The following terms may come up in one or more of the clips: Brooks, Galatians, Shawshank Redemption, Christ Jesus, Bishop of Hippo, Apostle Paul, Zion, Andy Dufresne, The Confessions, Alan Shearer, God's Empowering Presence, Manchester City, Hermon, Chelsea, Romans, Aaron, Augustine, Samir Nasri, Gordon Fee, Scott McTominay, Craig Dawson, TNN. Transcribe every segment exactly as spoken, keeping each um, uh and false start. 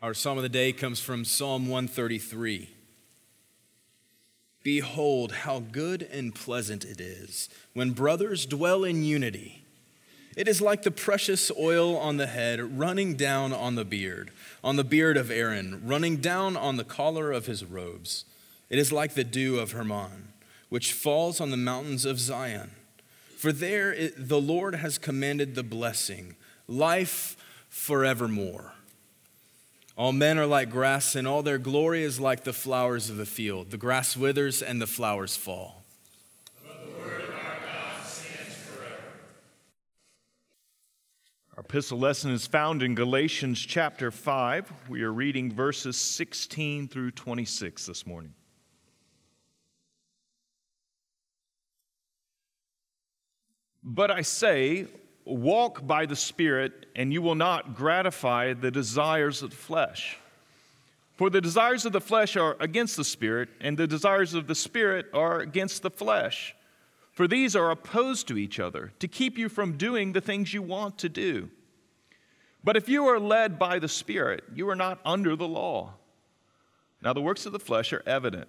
Our psalm of the day comes from Psalm one thirty-three. Behold, how good and pleasant it is when brothers dwell in unity. It is like the precious oil on the head running down on the beard, on the beard of Aaron, running down on the collar of his robes. It is like the dew of Hermon, which falls on the mountains of Zion. For there it, the Lord has commanded the blessing, life forevermore. All men are like grass, and all their glory is like the flowers of the field. The grass withers and the flowers fall. Our epistle lesson is found in Galatians chapter five. We are reading verses sixteen through twenty-six this morning. But I say, walk by the Spirit, and you will not gratify the desires of the flesh. For the desires of the flesh are against the Spirit, and the desires of the Spirit are against the flesh. For these are opposed to each other, to keep you from doing the things you want to do. But if you are led by the Spirit, you are not under the law. Now the works of the flesh are evident: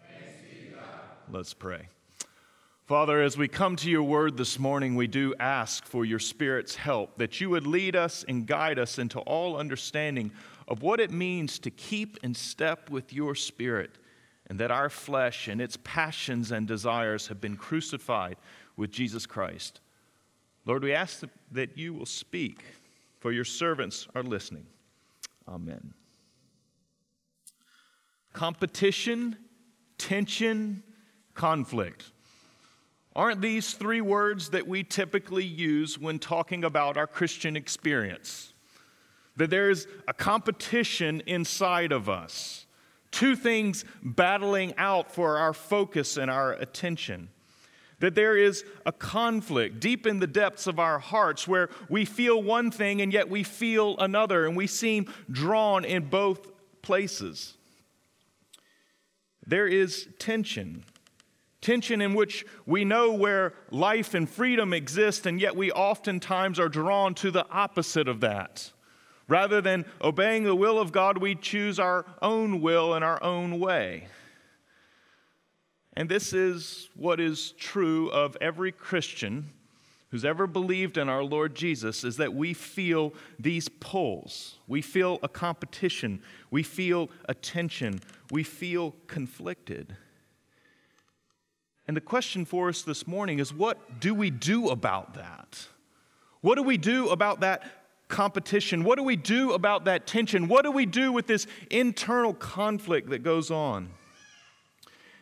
Thanks be to God. Let's pray. Father, as we come to your word this morning, we do ask for your Spirit's help, that you would lead us and guide us into all understanding of what it means to keep in step with your Spirit, and that our flesh and its passions and desires have been crucified with Jesus Christ. Lord, we ask that you will speak, for your servants are listening. Amen. Competition, tension, conflict. Aren't these three words that we typically use when talking about our Christian experience? That there is a competition inside of us. Two things battling out for our focus and our attention. That there is a conflict deep in the depths of our hearts where we feel one thing and yet we feel another, and we seem drawn in both places. There is tension, tension in which we know where life and freedom exist, and yet we oftentimes are drawn to the opposite of that. Rather than obeying the will of God, we choose our own will and our own way. And this is what is true of every Christian who's ever believed in our Lord Jesus, is that we feel these pulls. We feel a competition. We feel a tension. We feel conflicted. And the question for us this morning is, what do we do about that? What do we do about that competition? What do we do about that tension? What do we do with this internal conflict that goes on?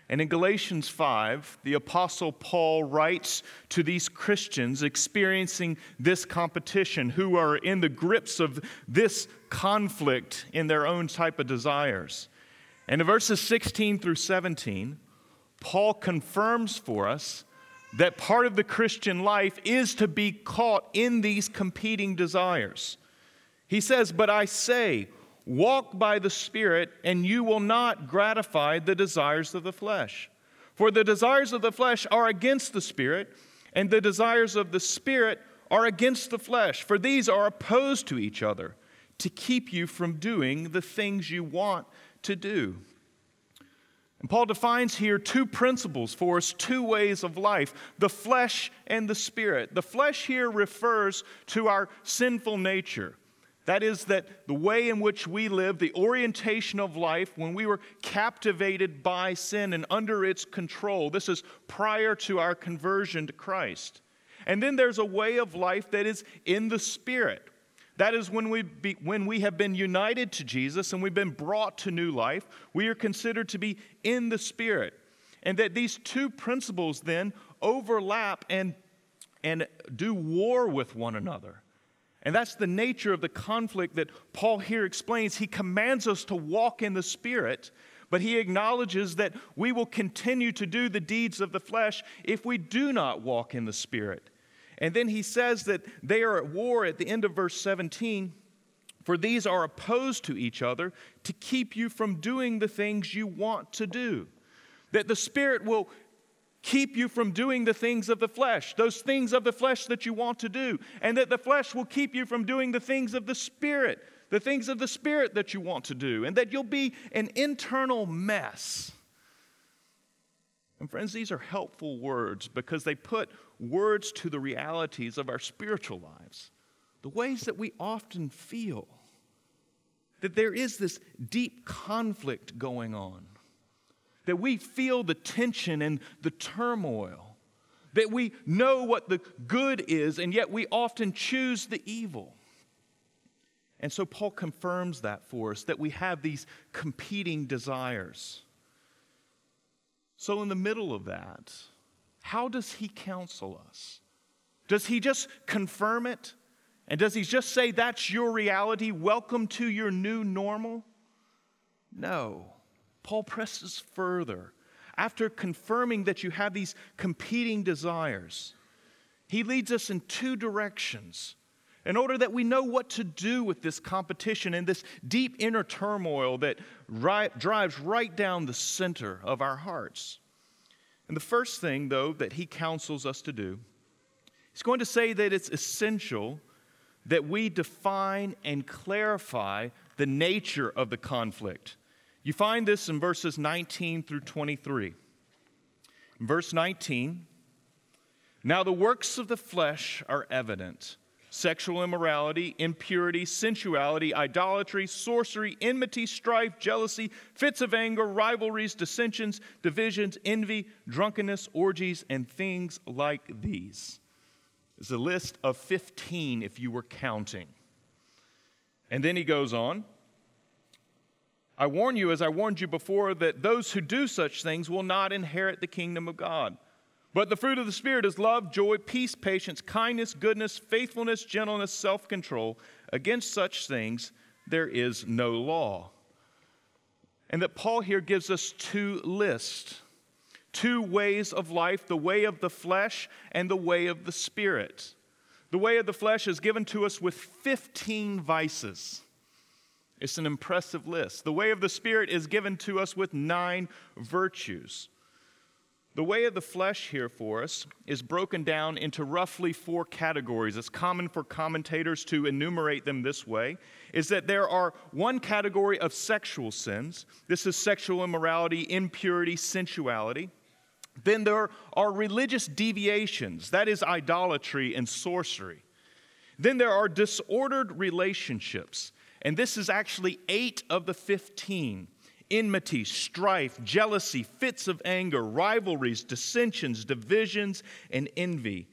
And in Galatians five, the Apostle Paul writes to these Christians experiencing this competition, who are in the grips of this conflict in their own type of desires. And in verses sixteen through seventeen, Paul confirms for us that part of the Christian life is to be caught in these competing desires. He says, "But I say, walk by the Spirit, and you will not gratify the desires of the flesh. For the desires of the flesh are against the Spirit, and the desires of the Spirit are against the flesh. For these are opposed to each other, to keep you from doing the things you want to do." And Paul defines here two principles for us, two ways of life: the flesh and the Spirit. The flesh here refers to our sinful nature. That is, that the way in which we live, the orientation of life, when we were captivated by sin and under its control, this is prior to our conversion to Christ. And then there's a way of life that is in the Spirit. That is when we be, when we have been united to Jesus and we've been brought to new life, we are considered to be in the Spirit. And that these two principles then overlap and, and do war with one another. And that's the nature of the conflict that Paul here explains. He commands us to walk in the Spirit, but he acknowledges that we will continue to do the deeds of the flesh if we do not walk in the Spirit. And then he says that they are at war at the end of verse seventeen, for these are opposed to each other to keep you from doing the things you want to do. That the Spirit will keep you from doing the things of the flesh, those things of the flesh that you want to do, and that the flesh will keep you from doing the things of the Spirit, the things of the Spirit that you want to do, and that you'll be an internal mess. And friends, these are helpful words because they put words to the realities of our spiritual lives, the ways that we often feel, that there is this deep conflict going on, that we feel the tension and the turmoil, that we know what the good is, and yet we often choose the evil. And so Paul confirms that for us, that we have these competing desires. So in the middle of that, how does he counsel us? Does he just confirm it? And does he just say, that's your reality, welcome to your new normal? No. Paul presses further. After confirming that you have these competing desires, he leads us in two directions in order that we know what to do with this competition and this deep inner turmoil that ri- drives right down the center of our hearts. And the first thing, though, that he counsels us to do, he's going to say that it's essential that we define and clarify the nature of the conflict. You find this in verses nineteen through twenty-three. In verse nineteen, now the works of the flesh are evident: sexual immorality, impurity, sensuality, idolatry, sorcery, enmity, strife, jealousy, fits of anger, rivalries, dissensions, divisions, envy, drunkenness, orgies, and things like these. It's a list of fifteen if you were counting. And then he goes on. I warn you, as I warned you before, that those who do such things will not inherit the kingdom of God. But the fruit of the Spirit is love, joy, peace, patience, kindness, goodness, faithfulness, gentleness, self-control. Against such things there is no law. And that Paul here gives us two lists, two ways of life, the way of the flesh and the way of the Spirit. The way of the flesh is given to us with fifteen vices. It's an impressive list. The way of the Spirit is given to us with nine virtues. The way of the flesh here for us is broken down into roughly four categories. It's common for commentators to enumerate them this way, is that there are one category of sexual sins. This is sexual immorality, impurity, sensuality. Then there are religious deviations. That is idolatry and sorcery. Then there are disordered relationships. And this is actually eight of the fifteen. Enmity, strife, jealousy, fits of anger, rivalries, dissensions, divisions, and envy.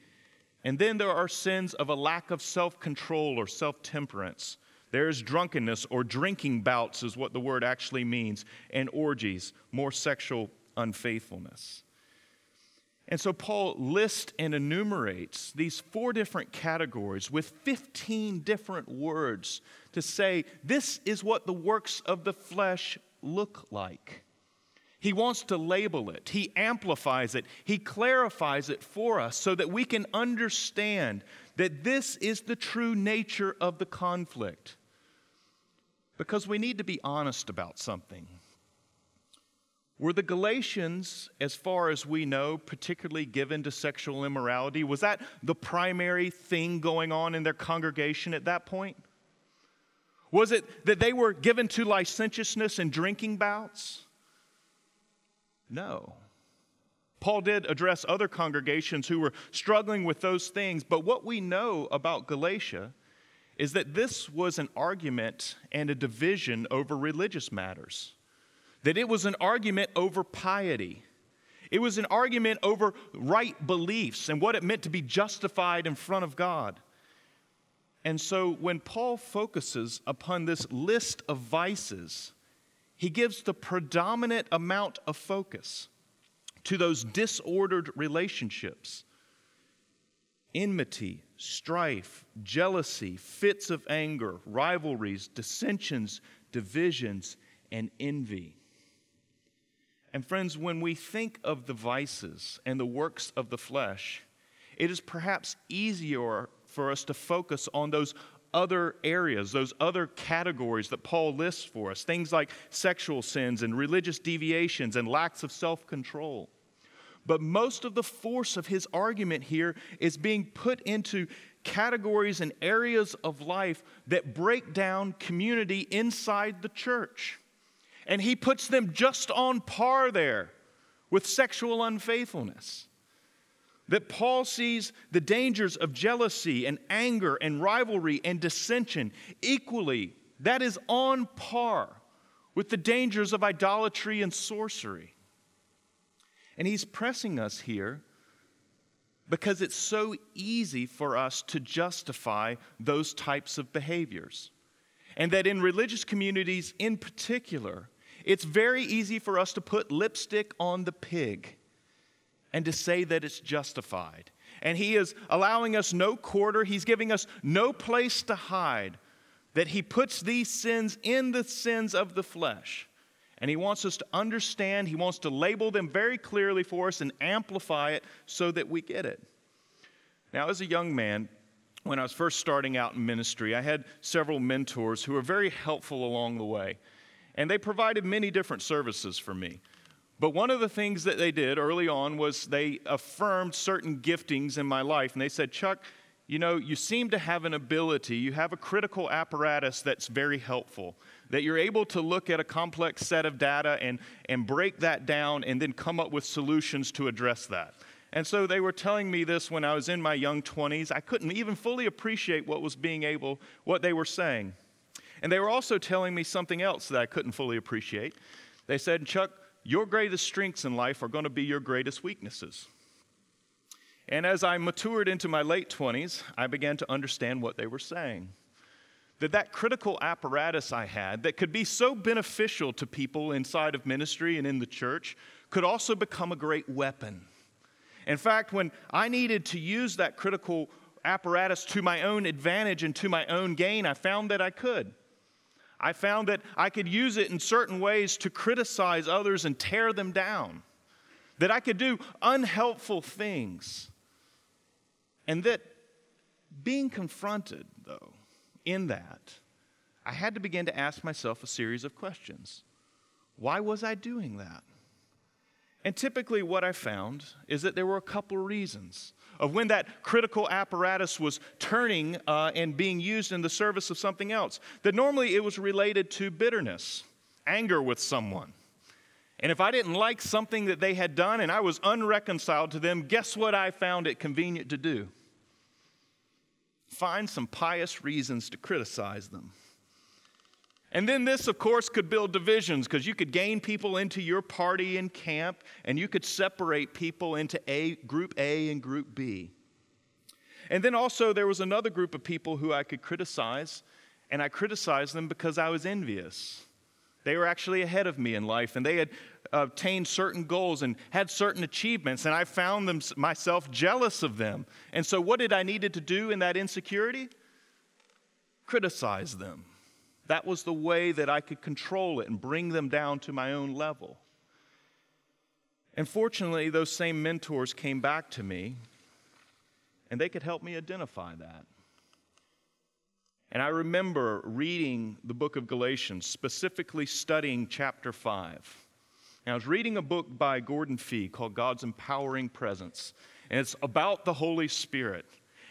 And then there are sins of a lack of self-control or self-temperance. There is drunkenness, or drinking bouts is what the word actually means, and orgies, more sexual unfaithfulness. And so Paul lists and enumerates these four different categories with fifteen different words to say this is what the works of the flesh look like. He wants to label it. He amplifies it. He clarifies it for us so that we can understand that this is the true nature of the conflict. Because we need to be honest about something. Were the Galatians, as far as we know, particularly given to sexual immorality? Was that the primary thing going on in their congregation at that point? Was it that they were given to licentiousness and drinking bouts? No. Paul did address other congregations who were struggling with those things, but what we know about Galatia is that this was an argument and a division over religious matters, that it was an argument over piety. It was an argument over right beliefs and what it meant to be justified in front of God. And so when Paul focuses upon this list of vices, he gives the predominant amount of focus to those disordered relationships: enmity, strife, jealousy, fits of anger, rivalries, dissensions, divisions, and envy. And friends, when we think of the vices and the works of the flesh, it is perhaps easier for us to focus on those other areas, those other categories that Paul lists for us, things like sexual sins and religious deviations and lacks of self-control. But most of the force of his argument here is being put into categories and areas of life that break down community inside the church. And he puts them just on par there with sexual unfaithfulness. That Paul sees the dangers of jealousy and anger and rivalry and dissension equally. That is on par with the dangers of idolatry and sorcery. And he's pressing us here because it's so easy for us to justify those types of behaviors. And that in religious communities in particular, it's very easy for us to put lipstick on the pig and to say that it's justified. And he is allowing us no quarter. He's giving us no place to hide, that he puts these sins in the sins of the flesh. And he wants us to understand, he wants to label them very clearly for us and amplify it so that we get it. Now, as a young man, when I was first starting out in ministry, I had several mentors who were very helpful along the way. And they provided many different services for me. But one of the things that they did early on was they affirmed certain giftings in my life. And they said, Chuck, you know, you seem to have an ability, you have a critical apparatus that's very helpful, that you're able to look at a complex set of data and, and break that down and then come up with solutions to address that. And so they were telling me this when I was in my young twenties. I couldn't even fully appreciate what was being able, what they were saying. And they were also telling me something else that I couldn't fully appreciate. They said, Chuck, your greatest strengths in life are going to be your greatest weaknesses. And as I matured into my late twenties, I began to understand what they were saying. That that critical apparatus I had that could be so beneficial to people inside of ministry and in the church could also become a great weapon. In fact, when I needed to use that critical apparatus to my own advantage and to my own gain, I found that I could. I found that I could use it in certain ways to criticize others and tear them down, that I could do unhelpful things. And that being confronted, though, in that, I had to begin to ask myself a series of questions. Why was I doing that? And typically what I found is that there were a couple of reasons of when that critical apparatus was turning uh, and being used in the service of something else. That normally it was related to bitterness, anger with someone. And if I didn't like something that they had done and I was unreconciled to them, guess what I found it convenient to do? Find some pious reasons to criticize them. And then this, of course, could build divisions because you could gain people into your party and camp, and you could separate people into A, Group A and Group B. And then also there was another group of people who I could criticize, and I criticized them because I was envious. They were actually ahead of me in life, and they had obtained certain goals and had certain achievements, and I found them, myself jealous of them. And so what did I needed to do in that insecurity? Criticize them. That was the way that I could control it and bring them down to my own level. And fortunately, those same mentors came back to me, and they could help me identify that. And I remember reading the book of Galatians, specifically studying chapter five. And I was reading a book by Gordon Fee called God's Empowering Presence, and it's about the Holy Spirit.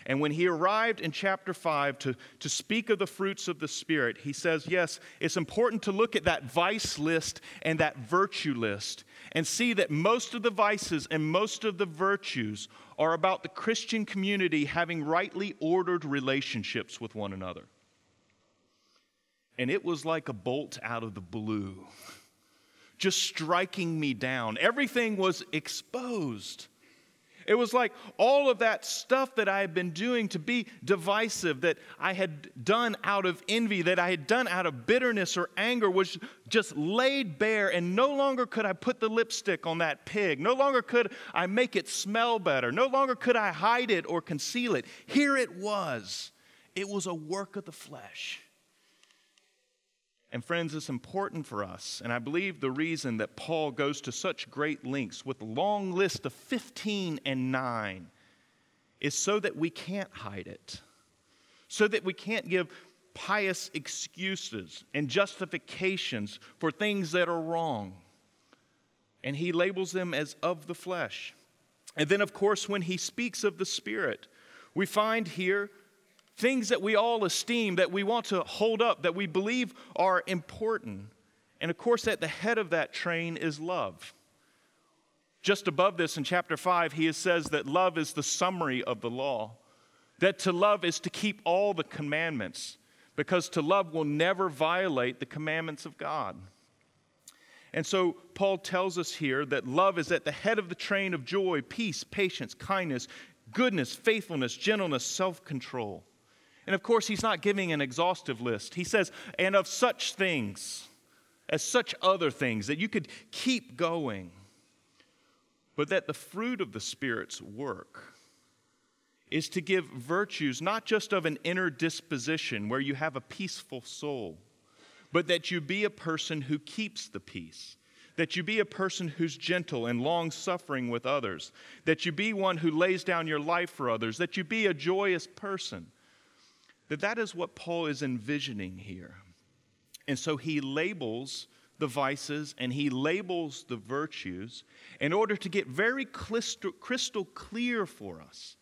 And when he arrived in chapter five to, to speak of the fruits of the Spirit, he says, yes, it's important to look at that vice list and that virtue list and see that most of the vices and most of the virtues are about the Christian community having rightly ordered relationships with one another. And it was like a bolt out of the blue, just striking me down. Everything was exposed. It was like all of that stuff that I had been doing to be divisive, that I had done out of envy, that I had done out of bitterness or anger, was just laid bare, and no longer could I put the lipstick on that pig. No longer could I make it smell better. No longer could I hide it or conceal it. Here it was. It was a work of the flesh. And friends, it's important for us, and I believe the reason that Paul goes to such great lengths with a long list of fifteen and nine is so that we can't hide it, so that we can't give pious excuses and justifications for things that are wrong. And he labels them as of the flesh. And then, of course, when he speaks of the Spirit, we find here things that we all esteem, that we want to hold up, that we believe are important. And of course, at the head of that train is love. Just above this in chapter five, he says that love is the summary of the law, that to love is to keep all the commandments, because to love will never violate the commandments of God. And so Paul tells us here that love is at the head of the train of joy, peace, patience, kindness, goodness, faithfulness, gentleness, self-control. And of course, he's not giving an exhaustive list. He says, and of such things, as such other things, that you could keep going, but that the fruit of the Spirit's work is to give virtues, not just of an inner disposition where you have a peaceful soul, but that you be a person who keeps the peace, that you be a person who's gentle and long-suffering with others, that you be one who lays down your life for others, that you be a joyous person. That that is what Paul is envisioning here. And so he labels the vices and he labels the virtues in order to get very crystal clear for us,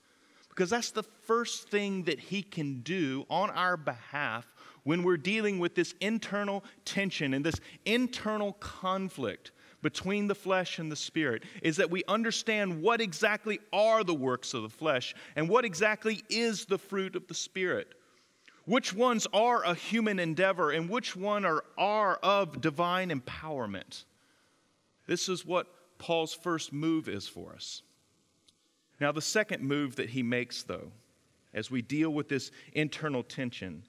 because that's the first thing that he can do on our behalf when we're dealing with this internal tension and this internal conflict between the flesh and the Spirit, is that we understand what exactly are the works of the flesh and what exactly is the fruit of the Spirit. Which ones are a human endeavor and which one are, are of divine empowerment? This is what Paul's first move is for us. Now, the second move that he makes, though, as we deal with this internal tension,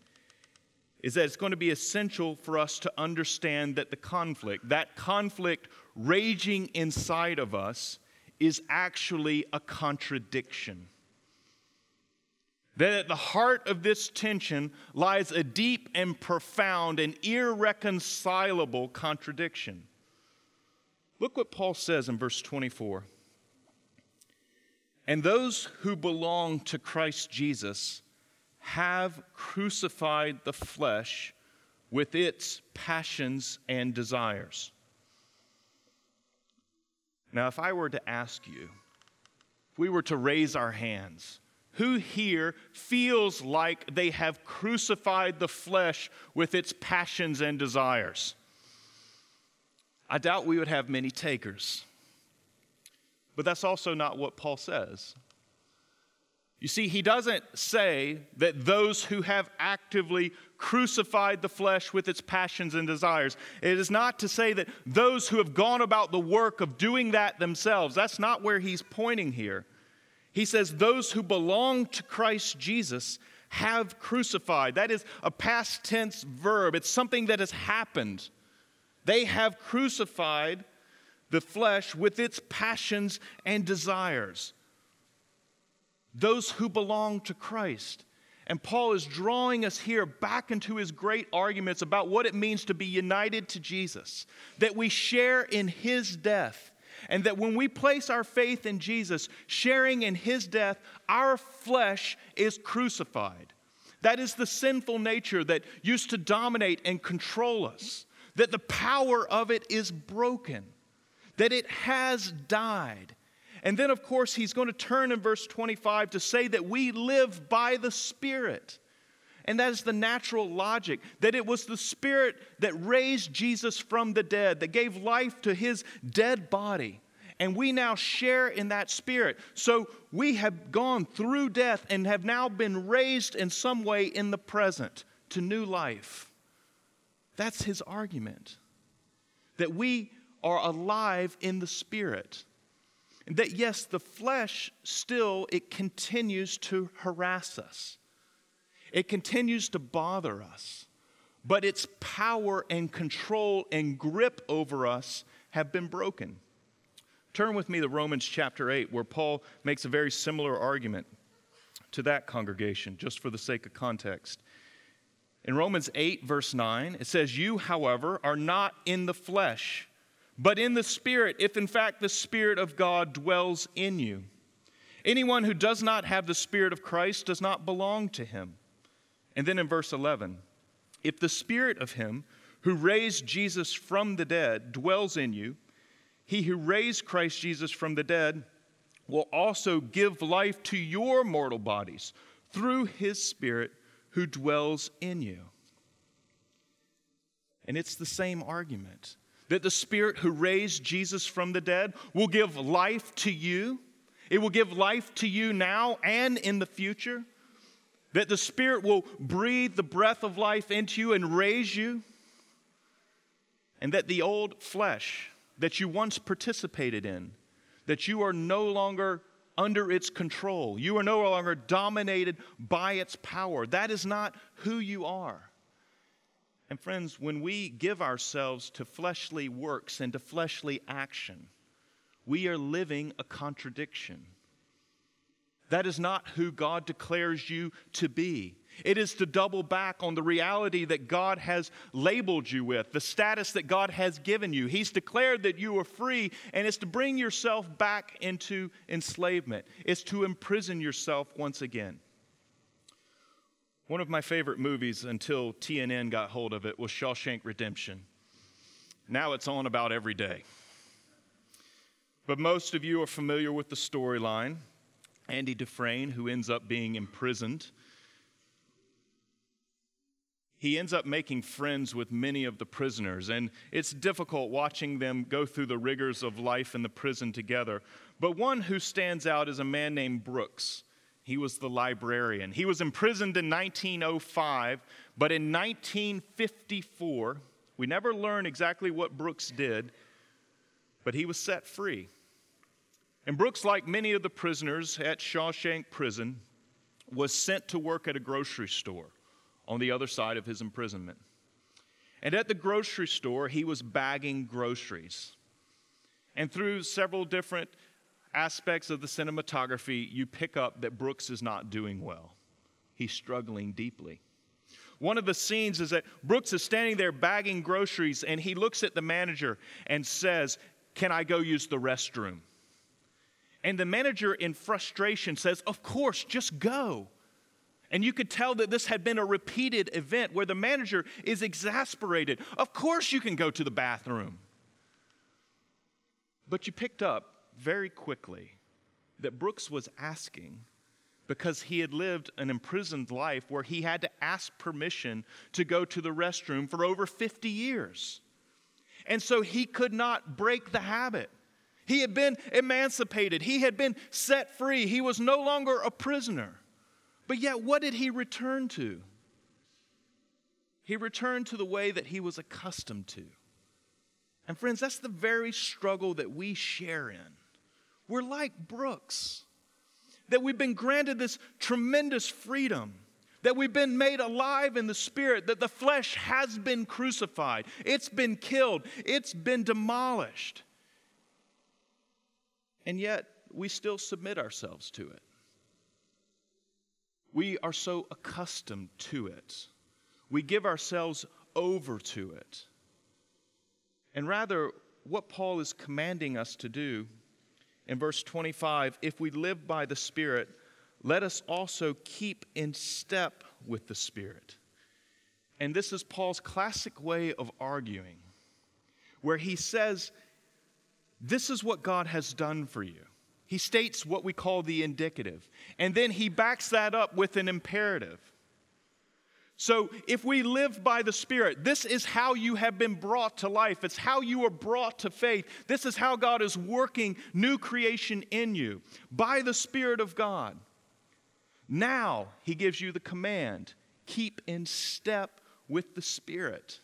is that it's going to be essential for us to understand that the conflict, that conflict raging inside of us, is actually a contradiction. That at the heart of this tension lies a deep and profound and irreconcilable contradiction. Look what Paul says in verse twenty-four. And those who belong to Christ Jesus have crucified the flesh with its passions and desires. Now, if I were to ask you, if we were to raise our hands, who here feels like they have crucified the flesh with its passions and desires? I doubt we would have many takers. But that's also not what Paul says. You see, he doesn't say that those who have actively crucified the flesh with its passions and desires. It is not to say that those who have gone about the work of doing that themselves. That's not where he's pointing here. He says those who belong to Christ Jesus have crucified. That is a past tense verb. It's something that has happened. They have crucified the flesh with its passions and desires. Those who belong to Christ. And Paul is drawing us here back into his great arguments about what it means to be united to Jesus, that we share in his death. And that when we place our faith in Jesus, sharing in his death, our flesh is crucified. That is the sinful nature that used to dominate and control us. That the power of it is broken. That it has died. And then, of course, he's going to turn in verse twenty-five to say that we live by the Spirit. And that is the natural logic, that it was the Spirit that raised Jesus from the dead, that gave life to his dead body. And we now share in that Spirit. So we have gone through death and have now been raised in some way in the present to new life. That's his argument. That we are alive in the Spirit. And that yes, the flesh still, it continues to harass us. It continues to bother us. But its power and control and grip over us have been broken. Turn with me to Romans chapter eight, where Paul makes a very similar argument to that congregation, just for the sake of context. In Romans eight, verse nine, it says, "You, however, are not in the flesh, but in the Spirit, if in fact the Spirit of God dwells in you. Anyone who does not have the Spirit of Christ does not belong to him." And then in verse eleven, "If the Spirit of him who raised Jesus from the dead dwells in you, he who raised Christ Jesus from the dead will also give life to your mortal bodies through his Spirit who dwells in you." And it's the same argument, that the Spirit who raised Jesus from the dead will give life to you. It will give life to you now and in the future. That the Spirit will breathe the breath of life into you and raise you. And that the old flesh that you once participated in, that you are no longer under its control. You are no longer dominated by its power. That is not who you are. And friends, when we give ourselves to fleshly works and to fleshly action, we are living a contradiction. That is not who God declares you to be. It is to double back on the reality that God has labeled you with, the status that God has given you. He's declared that you are free, and it's to bring yourself back into enslavement. It's to imprison yourself once again. One of my favorite movies until T N N got hold of it was Shawshank Redemption. Now it's on about every day. But most of you are familiar with the storyline. Andy Dufresne, who ends up being imprisoned. He ends up making friends with many of the prisoners, and it's difficult watching them go through the rigors of life in the prison together. But one who stands out is a man named Brooks. He was the librarian. He was imprisoned in nineteen oh five, but in nineteen fifty-four, we never learn exactly what Brooks did, but he was set free. And Brooks, like many of the prisoners at Shawshank Prison, was sent to work at a grocery store on the other side of his imprisonment. And at the grocery store, he was bagging groceries. And through several different aspects of the cinematography, you pick up that Brooks is not doing well. He's struggling deeply. One of the scenes is that Brooks is standing there bagging groceries, and he looks at the manager and says, "Can I go use the restroom?" And the manager, in frustration, says, "Of course, just go." And you could tell that this had been a repeated event where the manager is exasperated. "Of course you can go to the bathroom." But you picked up very quickly that Brooks was asking because he had lived an imprisoned life where he had to ask permission to go to the restroom for over fifty years. And so he could not break the habit. He had been emancipated. He had been set free. He was no longer a prisoner. But yet, what did he return to? He returned to the way that he was accustomed to. And friends, that's the very struggle that we share in. We're like Brooks, that we've been granted this tremendous freedom, that we've been made alive in the Spirit, that the flesh has been crucified. It's been killed. It's been demolished. And yet, we still submit ourselves to it. We are so accustomed to it. We give ourselves over to it. And rather, what Paul is commanding us to do in verse twenty-five, if we live by the Spirit, let us also keep in step with the Spirit. And this is Paul's classic way of arguing, where he says, this is what God has done for you. He states what we call the indicative. And then he backs that up with an imperative. So if we live by the Spirit, this is how you have been brought to life. It's how you were brought to faith. This is how God is working new creation in you, by the Spirit of God. Now he gives you the command, keep in step with the Spirit.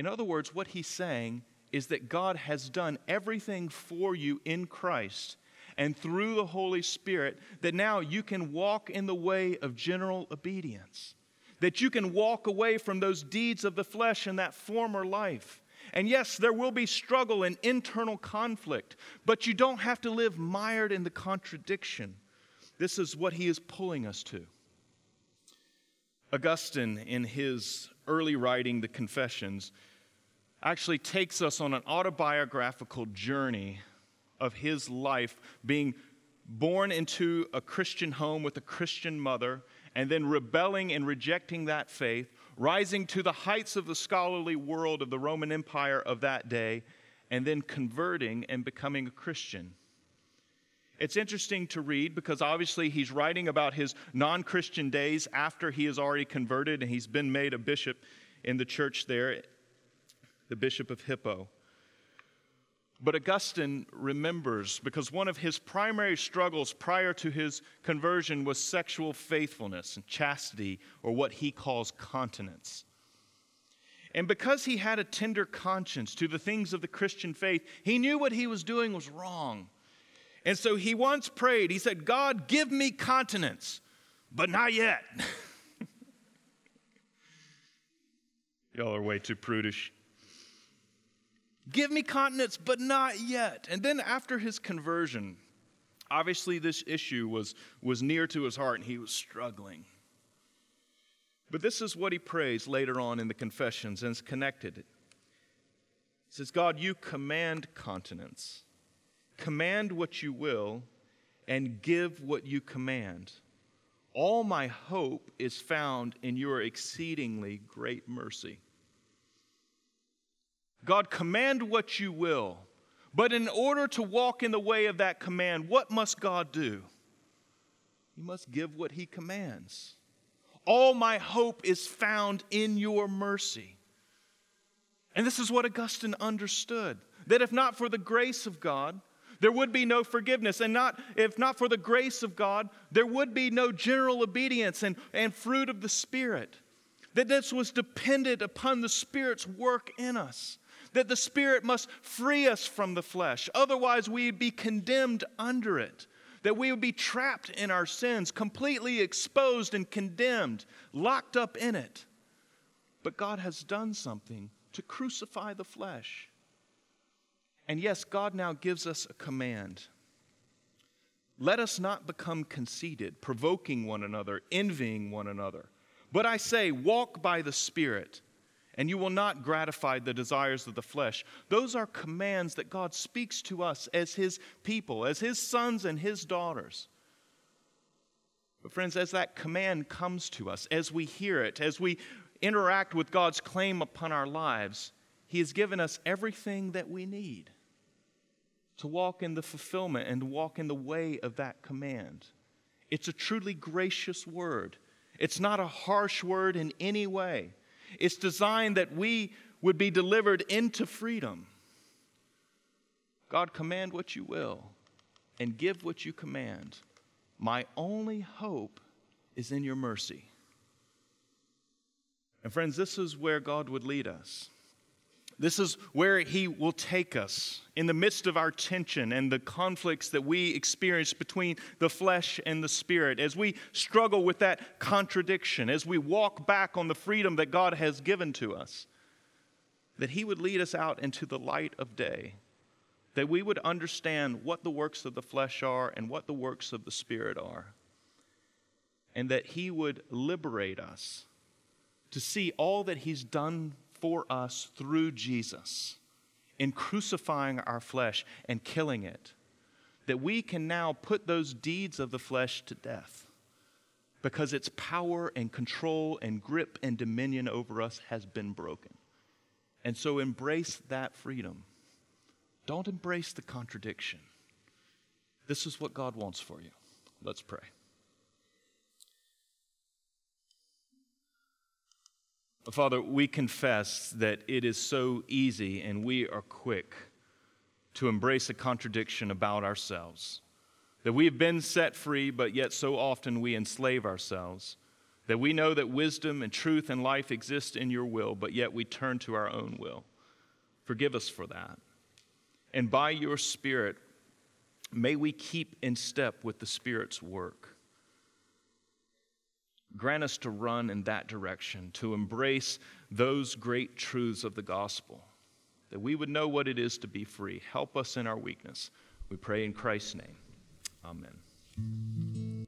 In other words, what he's saying is that God has done everything for you in Christ and through the Holy Spirit, that now you can walk in the way of general obedience, that you can walk away from those deeds of the flesh in that former life. And yes, there will be struggle and internal conflict, but you don't have to live mired in the contradiction. This is what he is pulling us to. Augustine, in his early writing, The Confessions, actually takes us on an autobiographical journey of his life, being born into a Christian home with a Christian mother, and then rebelling and rejecting that faith, rising to the heights of the scholarly world of the Roman Empire of that day, and then converting and becoming a Christian. It's interesting to read because obviously he's writing about his non-Christian days after he has already converted and he's been made a bishop in the church there, the Bishop of Hippo. But Augustine remembers, because one of his primary struggles prior to his conversion was sexual faithfulness and chastity, or what he calls continence. And because he had a tender conscience to the things of the Christian faith, he knew what he was doing was wrong. And so he once prayed, he said, "God, give me continence, but not yet." Y'all are way too prudish. Give me continence, but not yet. And then after his conversion, obviously this issue was, was near to his heart and he was struggling. But this is what he prays later on in the Confessions, and it's connected. He says, "God, you command continence. Command what you will and give what you command. All my hope is found in your exceedingly great mercy." God, command what you will, but in order to walk in the way of that command, what must God do? He must give what he commands. All my hope is found in your mercy. And this is what Augustine understood, that if not for the grace of God, there would be no forgiveness, and not if not for the grace of God, there would be no general obedience and, and fruit of the Spirit. That this was dependent upon the Spirit's work in us. That the Spirit must free us from the flesh. Otherwise, we'd be condemned under it. That we would be trapped in our sins, completely exposed and condemned, locked up in it. But God has done something to crucify the flesh. And yes, God now gives us a command. Let us not become conceited, provoking one another, envying one another. But I say, walk by the Spirit, and you will not gratify the desires of the flesh. Those are commands that God speaks to us as his people, as his sons and his daughters. But friends, as that command comes to us, as we hear it, as we interact with God's claim upon our lives, he has given us everything that we need to walk in the fulfillment and to walk in the way of that command. It's a truly gracious word. It's not a harsh word in any way. It's designed that we would be delivered into freedom. God, command what you will and give what you command. My only hope is in your mercy. And friends, this is where God would lead us. This is where he will take us in the midst of our tension and the conflicts that we experience between the flesh and the Spirit. As we struggle with that contradiction, as we walk back on the freedom that God has given to us, that he would lead us out into the light of day, that we would understand what the works of the flesh are and what the works of the Spirit are, and that he would liberate us to see all that he's done for us through Jesus in crucifying our flesh and killing it, that we can now put those deeds of the flesh to death because its power and control and grip and dominion over us has been broken. And so embrace that freedom. Don't embrace the contradiction. This is what God wants for you. Let's pray. Father, we confess that it is so easy and we are quick to embrace a contradiction about ourselves, that we have been set free, but yet so often we enslave ourselves, that we know that wisdom and truth and life exist in your will, but yet we turn to our own will. Forgive us for that. And by your Spirit, may we keep in step with the Spirit's work. Grant us to run in that direction, to embrace those great truths of the gospel, that we would know what it is to be free. Help us in our weakness. We pray in Christ's name. Amen.